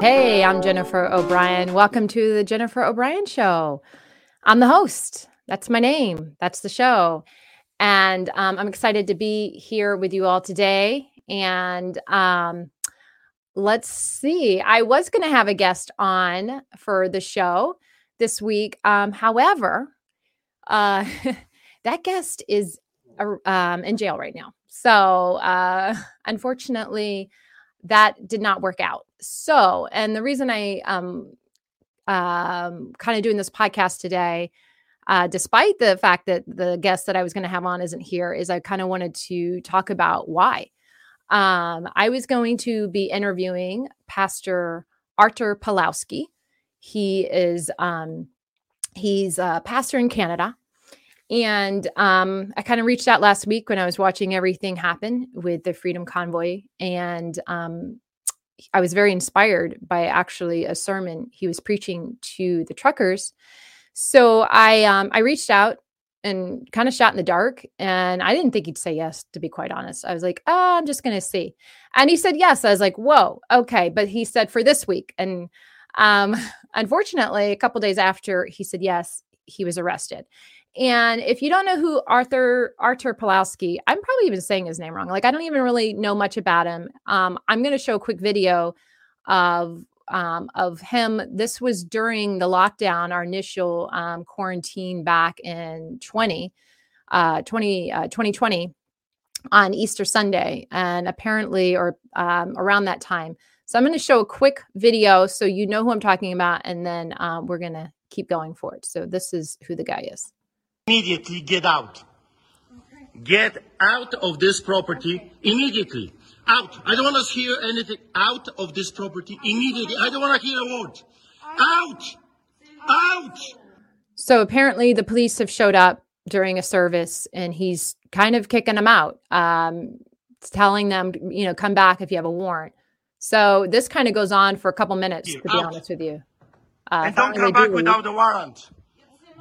Hey, I'm Jennifer O'Brien. Welcome to the Jennifer O'Brien Show. I'm the host. That's my name. That's the show. And I'm excited to be here with you all today. And let's see. I was going to have a guest on for the show this week. However, that guest is in jail right now. So unfortunately, that did not work out. So, and the reason I kind of doing this podcast today, despite the fact that the guest that I was going to have on isn't here, is I kind of wanted to talk about why. I was going to be interviewing Pastor Artur Pawlowski. He is he's a pastor in Canada. And I kind of reached out last week when I was watching everything happen with the Freedom Convoy. And I was very inspired by actually a sermon he was preaching to the truckers. So I reached out and kind of shot in the dark. And I didn't think he'd say yes, to be quite honest. I was like, oh, I'm just going to see. And he said yes. I was like, whoa, okay. But he said for this week. And unfortunately, a couple days after he said yes, he was arrested. And if you don't know who Artur Pawlowski, I'm probably even saying his name wrong. Like, I don't even really know much about him. I'm going to show a quick video of him. This was during the lockdown, our initial quarantine back in 2020 on Easter Sunday. And apparently, or around that time. So I'm going to show a quick video so you know who I'm talking about. And then we're going to keep going for it. So this is who the guy is. Immediately get out. Okay. Get out of this property immediately. Out. I don't want to hear anything. Out of this property immediately. I don't want to hear a word. Out. Out. So apparently the police have showed up during a service and he's kind of kicking them out, telling them, you know, come back if you have a warrant. So this kind of goes on for a couple minutes, to be honest with you. And don't come back without a warrant.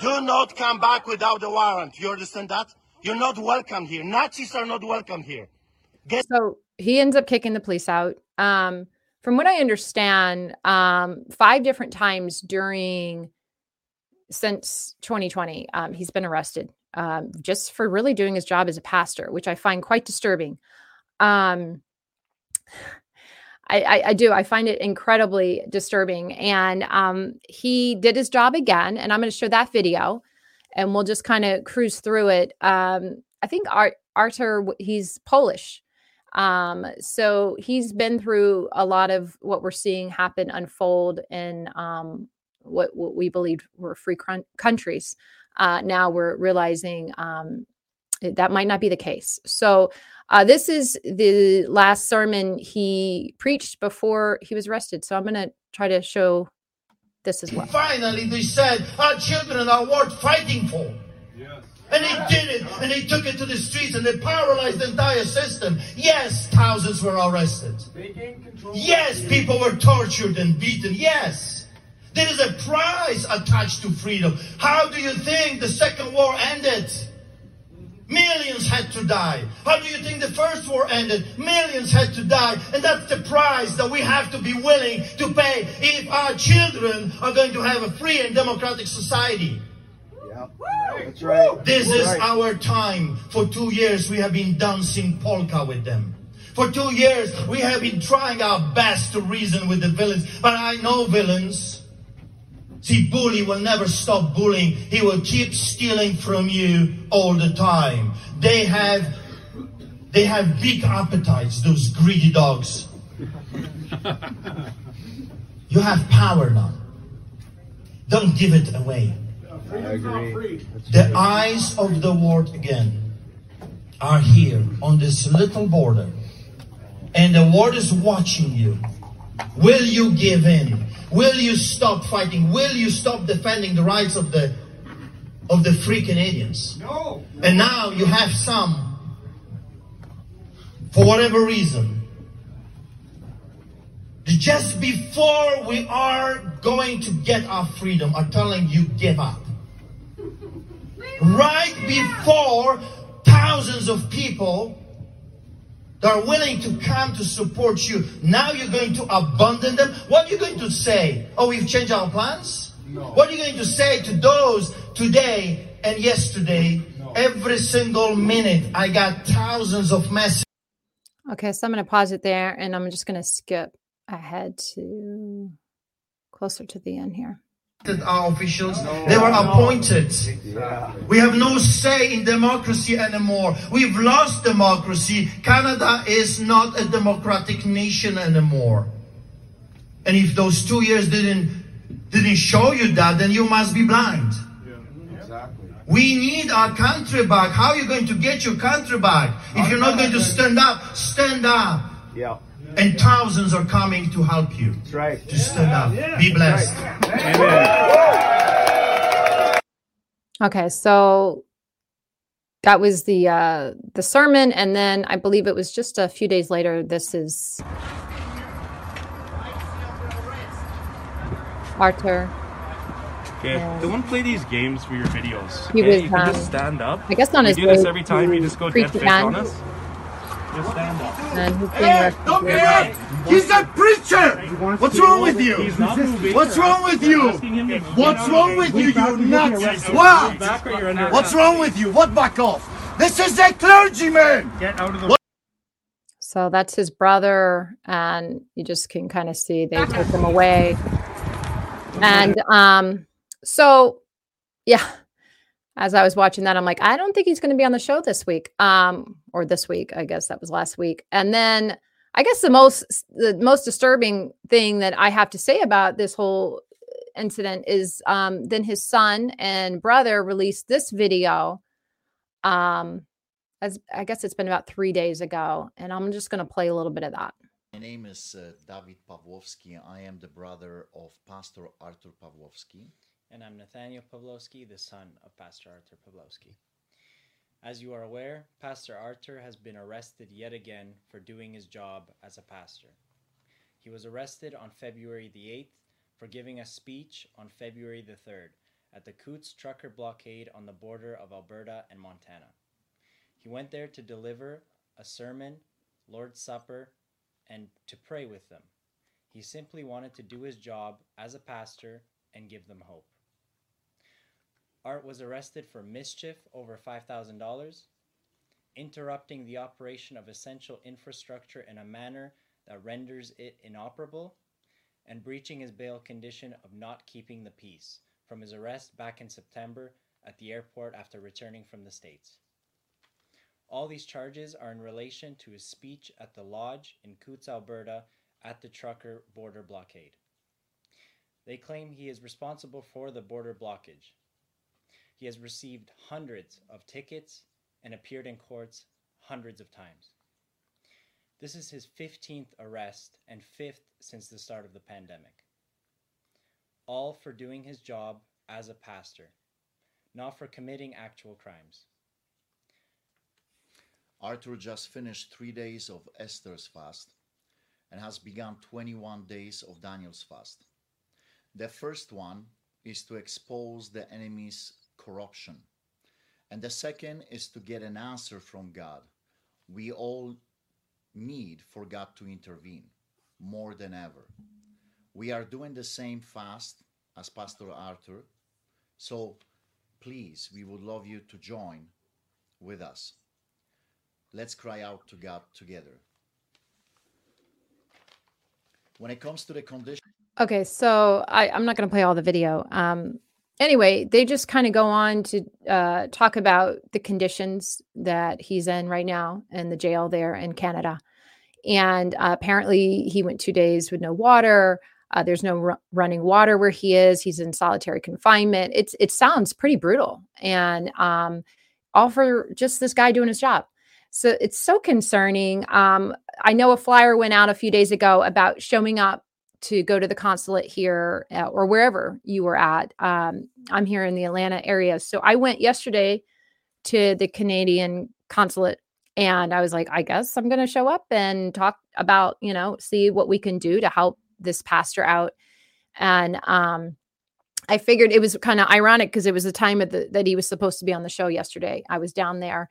Do not come back without a warrant. You understand that? You're not welcome here. Nazis are not welcome here. So he ends up kicking the police out. From what I understand, 5 different times since 2020, he's been arrested just for really doing his job as a pastor, which I find quite disturbing. I do. I find it incredibly disturbing. And he did his job again. And I'm going to show that video and we'll just kind of cruise through it. I think Artur, he's Polish. So he's been through a lot of what we're seeing happen unfold in what we believed were free countries. Now we're realizing that might not be the case. So this is the last sermon he preached before he was arrested. So I'm going to try to show this as well. Finally, they said, our children are worth fighting for. Yes. And they did it. And they took it to the streets and they paralyzed the entire system. Yes, thousands were arrested. They gained control. Yes, people were tortured and beaten. Yes. There is a prize attached to freedom. How do you think the Second War ended? Millions had to die. How do you think the first war ended? Millions had to die. And that's the price that we have to be willing to pay if our children are going to have a free and democratic society. Yeah. That's right. This is our time. For 2 years, we have been dancing polka with them. For 2 years, we have been trying our best to reason with the villains. But I know villains. See, bully will never stop bullying. He will keep stealing from you all the time. They have big appetites, those greedy dogs. You have power now. Don't give it away. I agree. The eyes of the world again are here on this little border. And the world is watching you. Will you give in? Will you stop fighting? Will you stop defending the rights of the free Canadians? No. And now you have some, for whatever reason, just before we are going to get our freedom, are telling you give up. Right before thousands of people They're willing to come to support you. Now you're going to abandon them. What are you going to say? Oh, we've changed our plans? No. What are you going to say to those today and yesterday? No. Every single minute, I got thousands of messages. Okay, so I'm going to pause it there, and I'm just going to skip ahead to closer to the end here. Our officials, they were appointed. We have no say in democracy anymore. We've lost democracy. Canada is not a democratic nation anymore. And if those 2 years didn't show you that, then you must be blind. Yeah, exactly. We need our country back. How are you going to get your country back if you're not going to stand up? Stand up. Yeah. And thousands are coming to help you. That's right. To stand up. Yeah. Be blessed. Right. Amen. Okay, so that was the sermon, and then I believe it was just a few days later. This is Artur. Okay. Don't play these games for your videos. Okay? You can just stand up. I guess not as. You do this every time. You just go dead face on us. Just stand up. Hey, don't react! He's a preacher! What's wrong with you? What's wrong with you? What's wrong with you, you nuts? What? What's wrong with you? What, back off? This is a clergyman! Get out of the way. So that's his brother, and you just can kind of see they took him away. And so, yeah. As I was watching that, I'm like, I don't think he's going to be on the show this week, or this week. I guess that was last week. And then I guess the most disturbing thing that I have to say about this whole incident is then his son and brother released this video. As I guess it's been about 3 days ago, and I'm just going to play a little bit of that. My name is David Pawlowski. I am the brother of Pastor Artur Pawlowski. And I'm Nathaniel Pavlovsky, the son of Pastor Artur Pawlowski. As you are aware, Pastor Artur has been arrested yet again for doing his job as a pastor. He was arrested on February the 8th for giving a speech on February the 3rd at the Coutts trucker blockade on the border of Alberta and Montana. He went there to deliver a sermon, Lord's Supper, and to pray with them. He simply wanted to do his job as a pastor and give them hope. Art was arrested for mischief over $5,000, interrupting the operation of essential infrastructure in a manner that renders it inoperable, and breaching his bail condition of not keeping the peace from his arrest back in September at the airport after returning from the States. All these charges are in relation to his speech at the lodge in Coutts, Alberta at the trucker border blockade. They claim he is responsible for the border blockage. He has received hundreds of tickets and appeared in courts hundreds of times. This is his 15th arrest and 5th since the start of the pandemic. All for doing his job as a pastor, not for committing actual crimes. Artur just finished 3 days of Esther's fast and has begun 21 days of Daniel's fast. The first one is to expose the enemy's corruption. And the second is to get an answer from God. We all need for God to intervene more than ever. We are doing the same fast as Pastor Artur. So please, we would love you to join with us. Let's cry out to God together. When it comes to the condition... Okay, so I'm not going to play all the video. Anyway, they just kind of go on to talk about the conditions that he's in right now in the jail there in Canada. And apparently he went 2 days with no water. There's no running water where he is. He's in solitary confinement. It sounds pretty brutal. And all for just this guy doing his job. So it's so concerning. I know a flyer went out a few days ago about showing up to go to the consulate here or wherever you were at. I'm here in the Atlanta area. So I went yesterday to the Canadian consulate and I was like, I guess I'm going to show up and talk about, you know, see what we can do to help this pastor out. And I figured it was kind of ironic because it was the time that he was supposed to be on the show yesterday. I was down there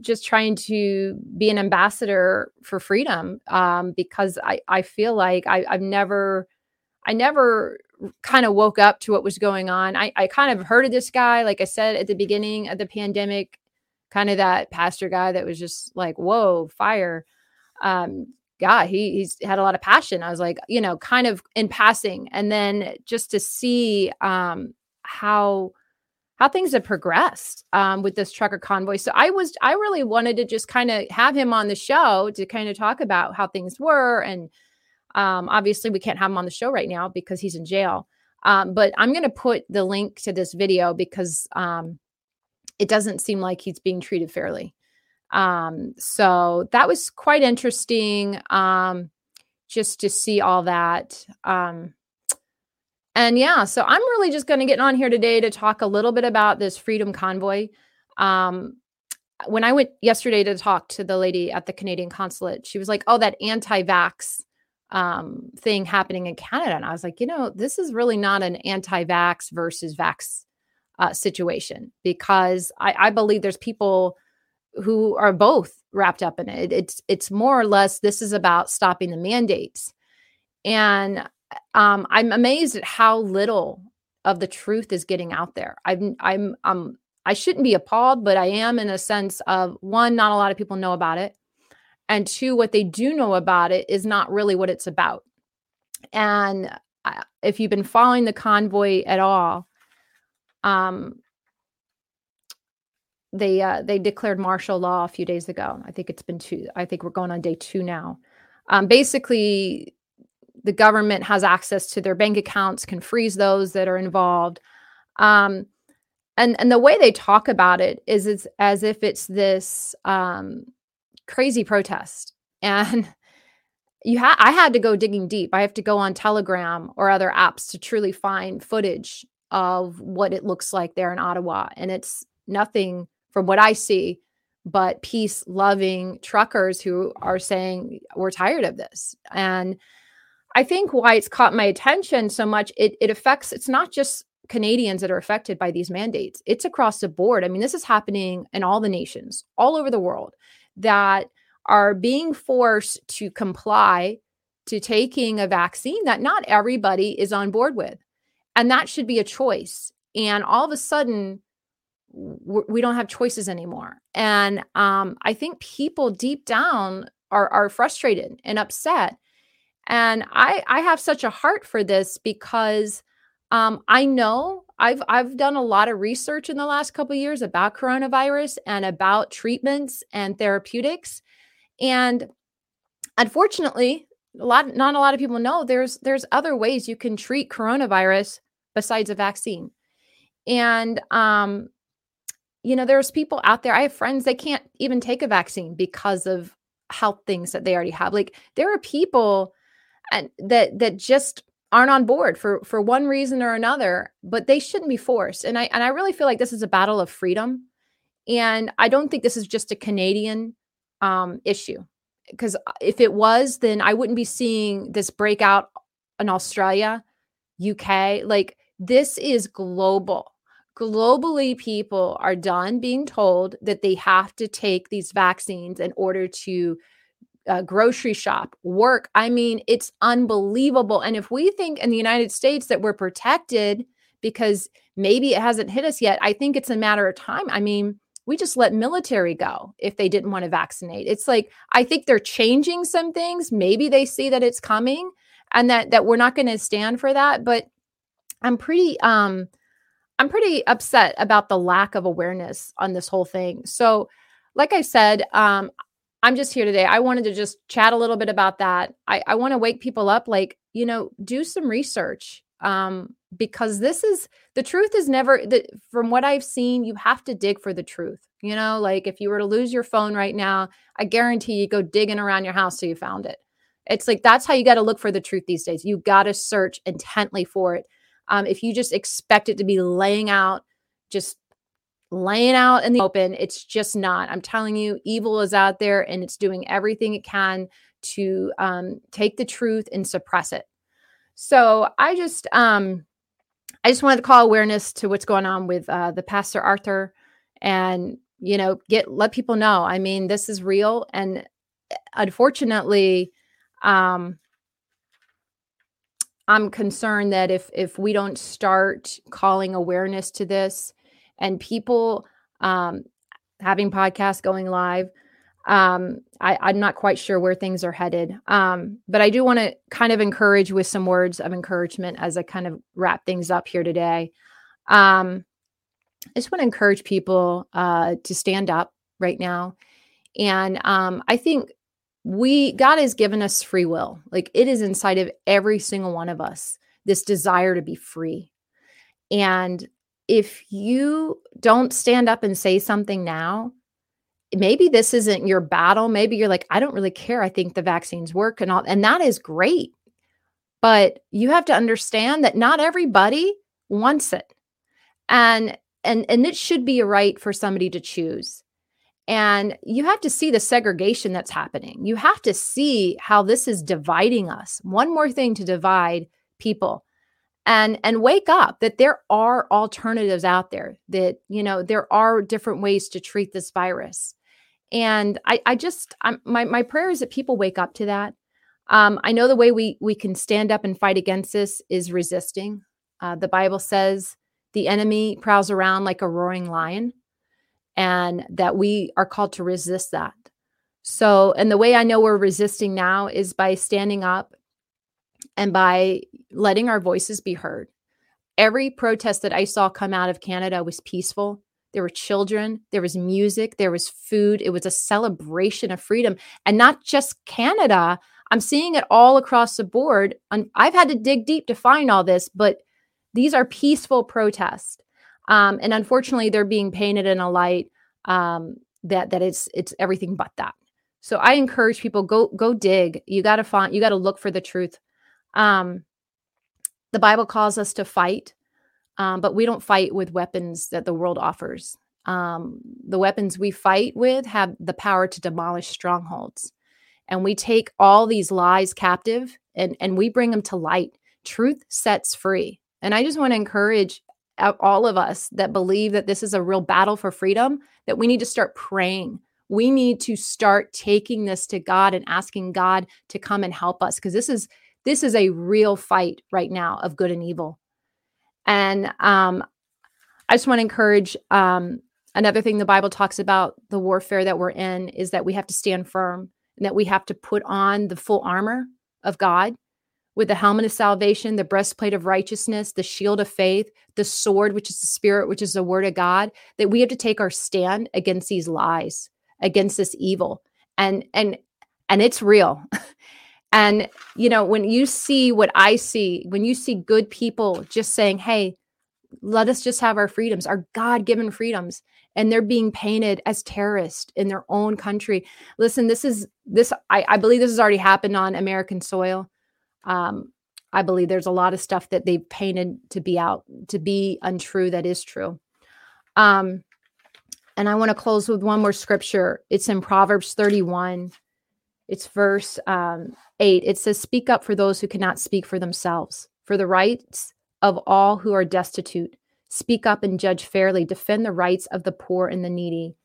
just trying to be an ambassador for freedom, because I feel like I never kind of woke up to what was going on. I kind of heard of this guy, like I said, at the beginning of the pandemic, kind of that pastor guy that was just like, whoa, fire. Yeah, he's had a lot of passion. I was like, you know, kind of in passing. And then just to see how things have progressed with this trucker convoy. So I really wanted to just kind of have him on the show to kind of talk about how things were. And obviously we can't have him on the show right now because he's in jail. But I'm going to put the link to this video because it doesn't seem like he's being treated fairly. So that was quite interesting, just to see all that. And yeah, so I'm really just going to get on here today to talk a little bit about this Freedom Convoy. When I went yesterday to talk to the lady at the Canadian consulate, she was like, oh, that anti-vax, thing happening in Canada. And I was like, you know, this is really not an anti-vax versus vax, situation, because I believe there's people who are both wrapped up in it. It's more or less, this is about stopping the mandates. And I'm amazed at how little of the truth is getting out there. I shouldn't be appalled, but I am, in a sense of, one, not a lot of people know about it. And two, what they do know about it is not really what it's about. And if you've been following the convoy at all, they declared martial law a few days ago. I think it's been two. I think we're going on day two now. Basically, the government has access to their bank accounts, can freeze those that are involved. And the way they talk about it is it's as if it's this crazy protest. And I had to go digging deep. I have to go on Telegram or other apps to truly find footage of what it looks like there in Ottawa. And it's nothing from what I see, but peace-loving truckers who are saying, we're tired of this. And I think why it's caught my attention so much, it affects, it's not just Canadians that are affected by these mandates. It's across the board. I mean, this is happening in all the nations, all over the world, that are being forced to comply to taking a vaccine that not everybody is on board with. And that should be a choice. And all of a sudden, we don't have choices anymore. And I think people deep down are frustrated and upset. And I have such a heart for this because I know I've done a lot of research in the last couple of years about coronavirus and about treatments and therapeutics. And unfortunately, not a lot of people know there's other ways you can treat coronavirus besides a vaccine. And you know, there's people out there. I have friends, they can't even take a vaccine because of health things that they already have. Like, there are people that just aren't on board for one reason or another, but they shouldn't be forced. And I really feel like this is a battle of freedom. And I don't think this is just a Canadian issue, because if it was, then I wouldn't be seeing this breakout in Australia, UK. Like, this is global. Globally, people are done being told that they have to take these vaccines in order to grocery shop, work. I mean, it's unbelievable. And if we think in the United States that we're protected because maybe it hasn't hit us yet, I think it's a matter of time. I mean, we just let military go if they didn't want to vaccinate. It's like, I think they're changing some things. Maybe they see that it's coming and that we're not going to stand for that. But I'm pretty upset about the lack of awareness on this whole thing. So like I said, I'm just here today. I wanted to just chat a little bit about that. I want to wake people up, like, you know, do some research, because this is, the truth is never, from what I've seen, you have to dig for the truth. You know, like if you were to lose your phone right now, I guarantee you go digging around your house till you found it. It's like, that's how you got to look for the truth these days. You got to search intently for it. If you just expect it to be laying out in the open, it's just not. I'm telling you, evil is out there and it's doing everything it can to take the truth and suppress it. So I just wanted to call awareness to what's going on with the Pastor Artur and you know, let people know. I mean, this is real. And unfortunately, I'm concerned that if we don't start calling awareness to this and people having podcasts going live, I'm not quite sure where things are headed. But I do want to kind of encourage with some words of encouragement as I kind of wrap things up here today. I just want to encourage people to stand up right now. And I think God has given us free will. Like, it is inside of every single one of us, this desire to be free. And if you don't stand up and say something now, maybe this isn't your battle. Maybe you're like, I don't really care. I think the vaccines work and all. And that is great. But you have to understand that not everybody wants it. And it should be a right for somebody to choose. And you have to see the segregation that's happening. You have to see how this is dividing us. One more thing to divide people. And wake up that there are alternatives out there, that, you know, there are different ways to treat this virus. And my prayer is that people wake up to that. I know the way we can stand up and fight against this is resisting. The Bible says the enemy prowls around like a roaring lion, and that we are called to resist that. So, and the way I know we're resisting now is by standing up and by letting our voices be heard. Every protest that I saw come out of Canada was peaceful. There were children, there was music, there was food. It was a celebration of freedom. And not just Canada, I'm seeing it all across the board. I've had to dig deep to find all this, but these are peaceful protests. And unfortunately, they're being painted in a light that it's everything but that. So I encourage people, go dig. You got to look for the truth. The Bible calls us to fight, but we don't fight with weapons that the world offers. The weapons we fight with have the power to demolish strongholds. And we take all these lies captive and we bring them to light. Truth sets free. And I just want to encourage all of us that believe that this is a real battle for freedom, that we need to start praying. We need to start taking this to God and asking God to come and help us, because this is a real fight right now of good and evil. And I just want to encourage another thing the Bible talks about, the warfare that we're in, is that we have to stand firm and that we have to put on the full armor of God with the helmet of salvation, the breastplate of righteousness, the shield of faith, the sword, which is the Spirit, which is the word of God, that we have to take our stand against these lies, against this evil. And it's real. And, you know, when you see what I see, when you see good people just saying, hey, let us just have our freedoms, our God-given freedoms, and they're being painted as terrorists in their own country. Listen, I believe this has already happened on American soil. I believe there's a lot of stuff that they've painted to be untrue that is true. And I want to close with one more scripture. It's in Proverbs 31. It's verse 8. It says, speak up for those who cannot speak for themselves, for the rights of all who are destitute. Speak up and judge fairly. Defend the rights of the poor and the needy.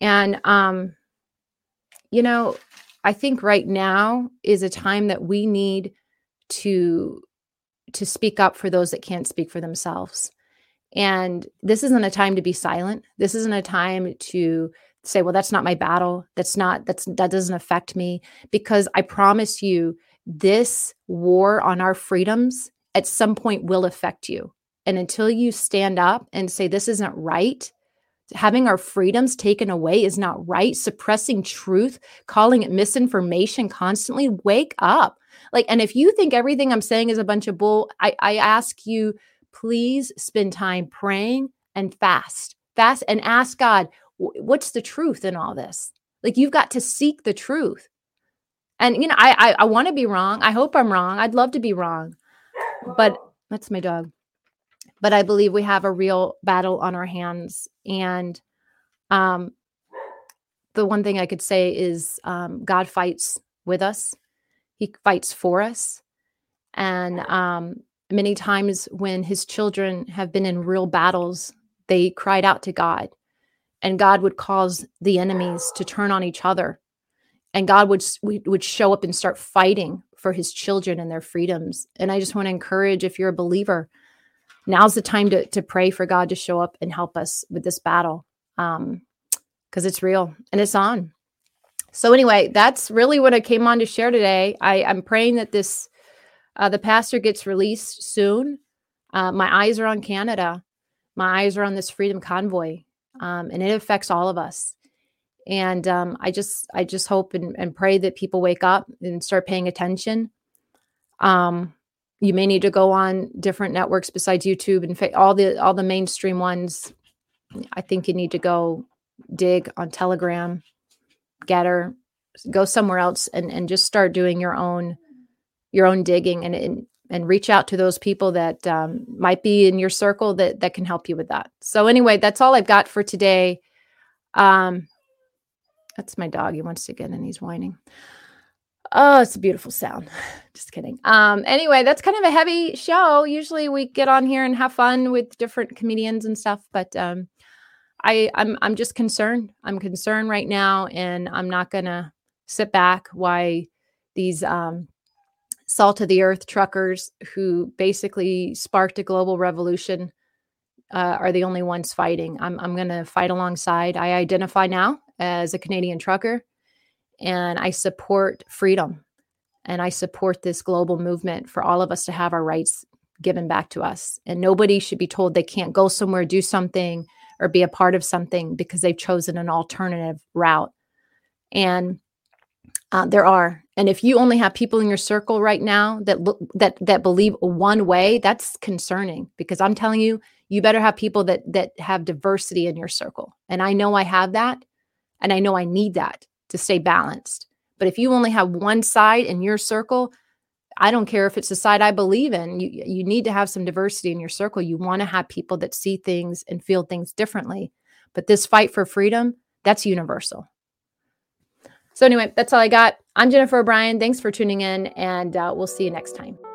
And, you know, I think right now is a time that we need to speak up for those that can't speak for themselves. And this isn't a time to be silent. This isn't a time to say, well, that's not my battle. That doesn't affect me, because I promise you this war on our freedoms at some point will affect you. And until you stand up and say, this isn't right, having our freedoms taken away is not right. Suppressing truth, calling it misinformation constantly, wake up. Like, and if you think everything I'm saying is a bunch of bull, I ask you, please spend time praying and fast and ask God, what's the truth in all this? Like, you've got to seek the truth. And, you know, I want to be wrong. I hope I'm wrong. I'd love to be wrong. But that's my dog. But I believe we have a real battle on our hands. And the one thing I could say is God fights with us. He fights for us. And many times when his children have been in real battles, they cried out to God. and God would cause the enemies to turn on each other, and God would show up and start fighting for his children and their freedoms. And I just want to encourage, if you're a believer, now's the time to pray for God to show up and help us with this battle, because it's real and it's on. So anyway, that's really what I came on to share today. I'm praying that this the pastor gets released soon. My eyes are on Canada. My eyes are on this Freedom Convoy, and it affects all of us. And I just hope and pray that people wake up and start paying attention. You may need to go on different networks besides YouTube and all the mainstream ones. I think you need to go dig on Telegram, Getter, go somewhere else, and just start doing your own digging and reach out to those people that might be in your circle that can help you with that. So anyway, that's all I've got for today. That's my dog. He wants to get in. He's whining. Oh, it's a beautiful sound. Just kidding. Anyway, that's kind of a heavy show. Usually we get on here and have fun with different comedians and stuff, but I'm just concerned. I'm concerned right now, and I'm not going to sit back why these salt of the earth truckers who basically sparked a global revolution are the only ones fighting. I'm going to fight alongside. I identify now as a Canadian trucker, and I support freedom, and I support this global movement for all of us to have our rights given back to us. And nobody should be told they can't go somewhere, do something, or be a part of something because they've chosen an alternative route. And there are. And if you only have people in your circle right now that believe one way, that's concerning, because I'm telling you, you better have people that have diversity in your circle. And I know I have that, and I know I need that to stay balanced. But if you only have one side in your circle, I don't care if it's the side I believe in, you need to have some diversity in your circle. You want to have people that see things and feel things differently. But this fight for freedom, that's universal. So anyway, that's all I got. I'm Jennifer O'Brien. Thanks for tuning in, and we'll see you next time.